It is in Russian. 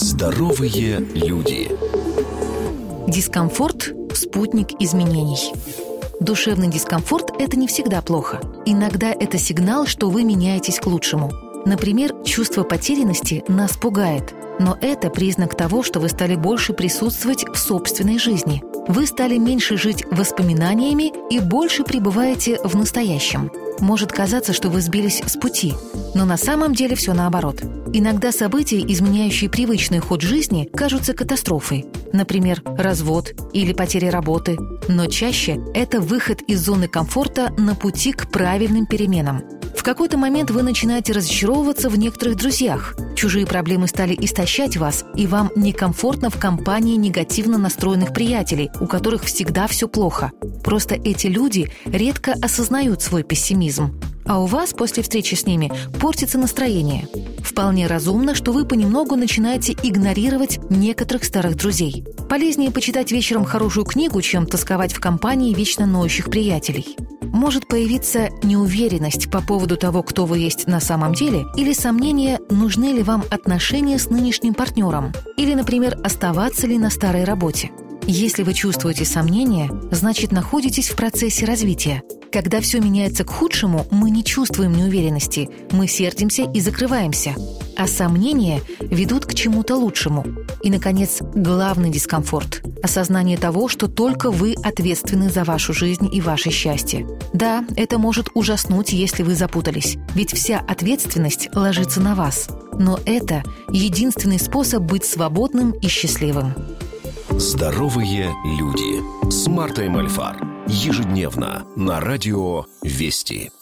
Здоровые люди. Дискомфорт – спутник изменений. Душевный дискомфорт – это не всегда плохо. Иногда это сигнал, что вы меняетесь к лучшему. Например, чувство потерянности нас пугает, но это признак того, что вы стали больше присутствовать в собственной жизни. Вы стали меньше жить воспоминаниями и больше пребываете в настоящем. Может казаться, что вы сбились с пути, но на самом деле все наоборот. Иногда события, изменяющие привычный ход жизни, кажутся катастрофой. Например, развод или потеря работы. Но чаще это выход из зоны комфорта на пути к правильным переменам. В какой-то момент вы начинаете разочаровываться в некоторых друзьях. Чужие проблемы стали истощать вас, и вам некомфортно в компании негативно настроенных приятелей, у которых всегда все плохо. Просто эти люди редко осознают свой пессимизм. А у вас после встречи с ними портится настроение. Вполне разумно, что вы понемногу начинаете игнорировать некоторых старых друзей. Полезнее почитать вечером хорошую книгу, чем тосковать в компании вечно ноющих приятелей. Может появиться неуверенность по поводу того, кто вы есть на самом деле, или сомнение, нужны ли вам отношения с нынешним партнером, или, например, оставаться ли на старой работе. Если вы чувствуете сомнения, значит, находитесь в процессе развития. Когда все меняется к худшему, мы не чувствуем неуверенности, мы сердимся и закрываемся. А сомнения ведут к чему-то лучшему. И, наконец, главный дискомфорт – осознание того, что только вы ответственны за вашу жизнь и ваше счастье. Да, это может ужаснуть, если вы запутались, ведь вся ответственность ложится на вас. Но это единственный способ быть свободным и счастливым. Здоровые люди с Мартой Мольфар. Ежедневно на радио «Вести».